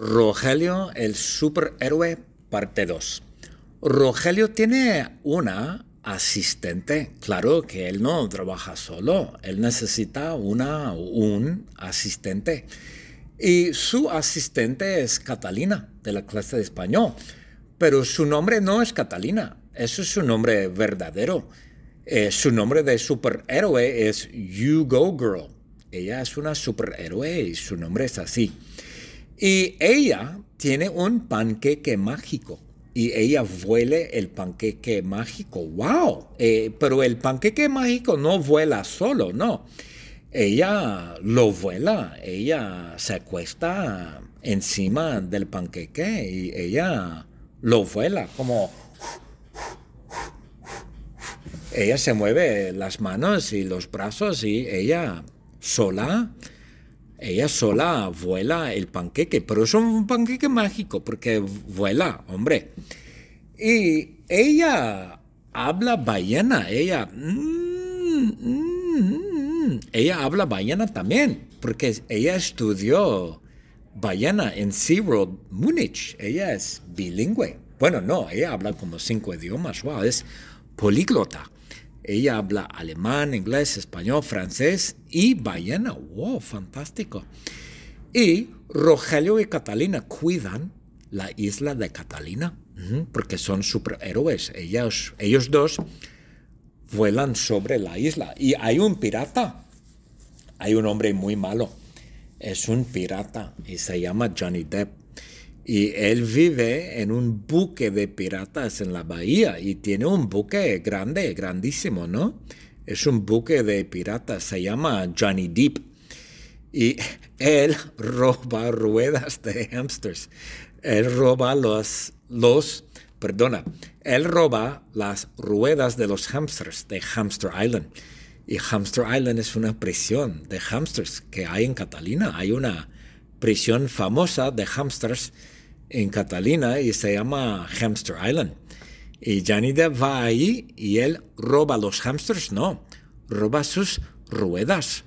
Rogelio, el superhéroe, parte 2. Rogelio tiene una asistente. Claro que él no trabaja solo, él necesita un asistente. Y su asistente es Catalina, de la clase de español. Pero su nombre no es Catalina, eso es su nombre verdadero. Su nombre de superhéroe es YouGoGirl. Ella es una superhéroe y su nombre es así. Y ella tiene un panqueque mágico y ella huele el panqueque mágico. ¡Wow! Pero el panqueque mágico no vuela solo, no. Ella lo vuela, ella se acuesta encima del panqueque y ella lo vuela como... Ella se mueve las manos y los brazos y ella sola vuela el panqueque, pero es un panqueque mágico porque vuela, hombre. Y ella habla ballena, ella habla ballena también, porque ella estudió ballena en SeaWorld Múnich. Ella es bilingüe. Bueno, no, ella habla como 5 idiomas, wow, es políglota. Ella habla alemán, inglés, español, francés y ballena. ¡Wow! Fantástico. Y Rogelio y Catalina cuidan la isla de Catalina porque son superhéroes. Ellos dos vuelan sobre la isla. Y hay un pirata. Hay un hombre muy malo. Es un pirata y se llama Johnny Depp. Y él vive en un buque de piratas en la bahía y tiene un buque grande, grandísimo, ¿no? Es un buque de piratas, se llama Johnny Depp. Y él roba ruedas de hamsters. Él roba las ruedas de los hamsters de Hamster Island. Y Hamster Island es una prisión de hamsters que hay en Catalina. Hay una prisión famosa de hamsters en Catalina y se llama Hamster Island. Y Johnny Depp va allí y él roba los hamsters, no, roba sus ruedas.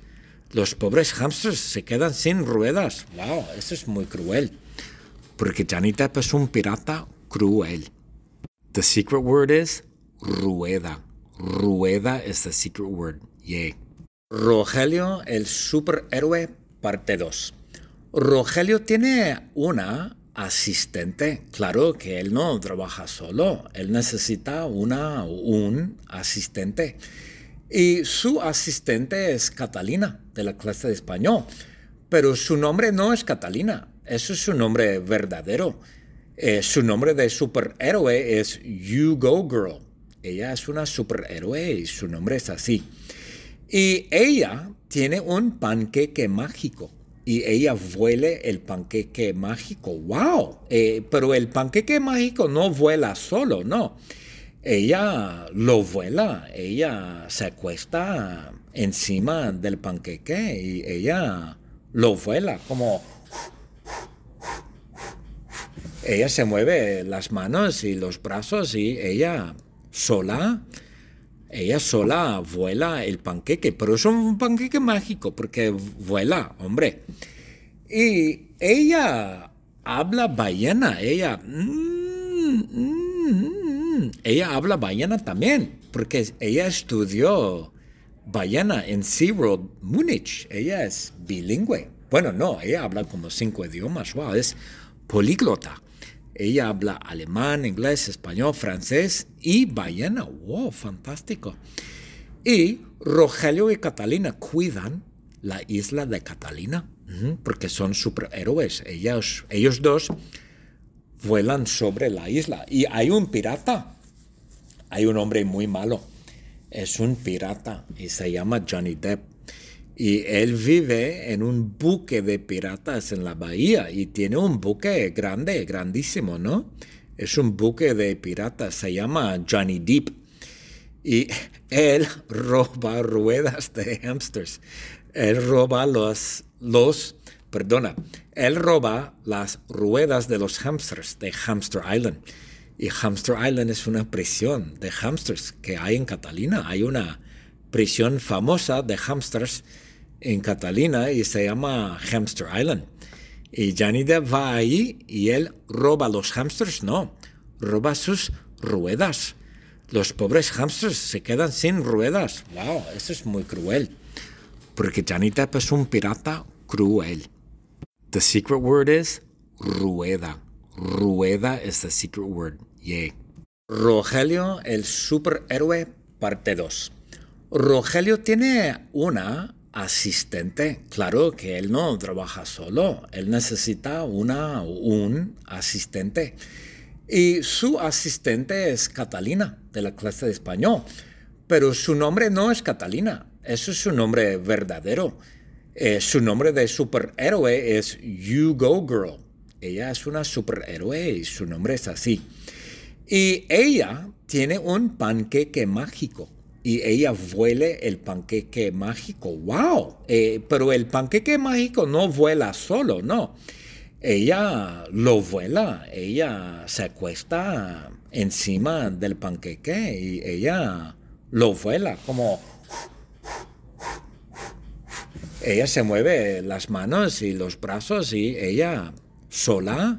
Los pobres hamsters se quedan sin ruedas. Wow, eso es muy cruel, porque Johnny Depp es un pirata cruel. The secret word is rueda. Rueda is the secret word. Yay. Rogelio, el superhéroe, parte 2. Rogelio tiene una asistente. Claro que él no trabaja solo, él necesita un asistente. Y su asistente es Catalina, de la clase de español. Pero su nombre no es Catalina, eso es su nombre verdadero. Su nombre de superhéroe es YouGoGirl. Ella es una superhéroe y su nombre es así. Y ella tiene un panqueque mágico. Y ella huele el panqueque mágico. ¡Wow! Pero el panqueque mágico no vuela solo, no. Ella lo vuela. Ella se acuesta encima del panqueque y ella lo vuela como... Ella se mueve las manos y los brazos y ella sola vuela el panqueque, pero es un panqueque mágico porque vuela, hombre. Y ella habla ballena, ella habla ballena también, porque ella estudió ballena en SeaWorld Múnich. Ella es bilingüe. Bueno, no, ella habla como 5 idiomas, wow, es políglota. Ella habla alemán, inglés, español, francés y ballena. ¡Wow! Fantástico. Y Rogelio y Catalina cuidan la isla de Catalina porque son superhéroes. Ellos dos vuelan sobre la isla. Y hay un pirata. Hay un hombre muy malo. Es un pirata y se llama Johnny Depp. Y él vive en un buque de piratas en la bahía y tiene un buque grande, grandísimo, ¿no? Es un buque de piratas, se llama Johnny Depp. Y él roba ruedas de hamsters. Él roba las ruedas de los hamsters de Hamster Island. Y Hamster Island es una prisión de hamsters que hay en Catalina. Hay una prisión famosa de hamsters en Catalina y se llama Hamster Island. Y Janida va ahí y él roba a los hámsters, no, roba sus ruedas. Los pobres hámsters se quedan sin ruedas. Wow, eso es muy cruel. Porque Janita es un pirata cruel. The secret word is rueda. Rueda is the secret word. Yay. Rogelio, el superhéroe, parte 2. Rogelio tiene una asistente. Claro que él no trabaja solo. Él necesita un asistente. Y su asistente es Catalina, de la clase de español. Pero su nombre no es Catalina. Eso es su nombre verdadero. Su nombre de superhéroe es YouGoGirl. Ella es una superhéroe y su nombre es así. Y ella tiene un panqueque mágico. Y ella vuela el panqueque mágico. ¡Wow! Pero el panqueque mágico no vuela solo, no. Ella lo vuela, ella se acuesta encima del panqueque y ella lo vuela como... Ella se mueve las manos y los brazos y ella sola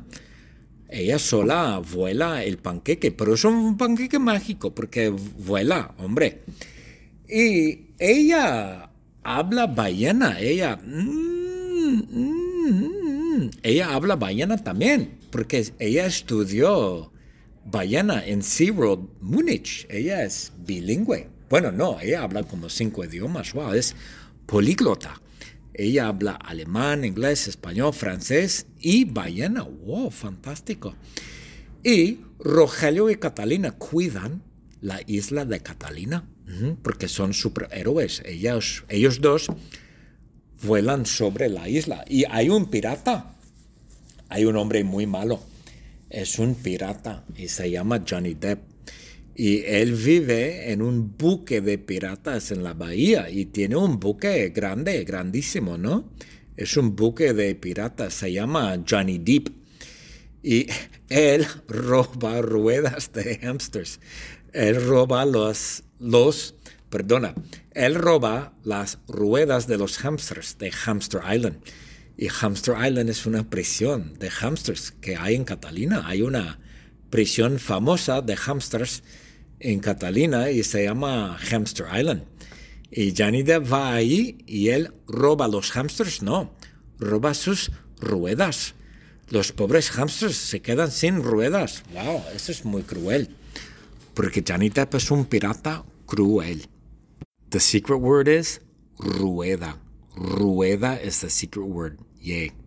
vuela el panqueque. Pero es un panqueque mágico porque vuela, hombre. Y ella habla ballena, ella... Ella habla ballena también, porque ella estudió ballena en SeaWorld Múnich. Ella es bilingüe. Bueno, no, ella habla como 5 idiomas. Wow, es políglota. Ella habla alemán, inglés, español, francés y ballena. Wow, fantástico. Y Rogelio y Catalina cuidan la isla de Catalina, porque son superhéroes. Ellos dos vuelan sobre la isla. Y hay un pirata. Hay un hombre muy malo. Es un pirata y se llama Johnny Depp. Y él vive en un buque de piratas en la bahía. Y tiene un buque grande, grandísimo, ¿no? Es un buque de piratas. Se llama Johnny Depp. Y él roba ruedas de hamsters. Él roba Él roba las ruedas de los hamsters de Hamster Island. Y Hamster Island es una prisión de hamsters que hay en Catalina. Hay una prisión famosa de hamsters en Catalina y se llama Hamster Island. Y Janida va ahí y él roba los hamsters, no, roba sus ruedas. Los pobres hamsters se quedan sin ruedas. Wow, eso es muy cruel. Porque Janita es un pirata cruel. The secret word is rueda. Rueda is the secret word. Yay.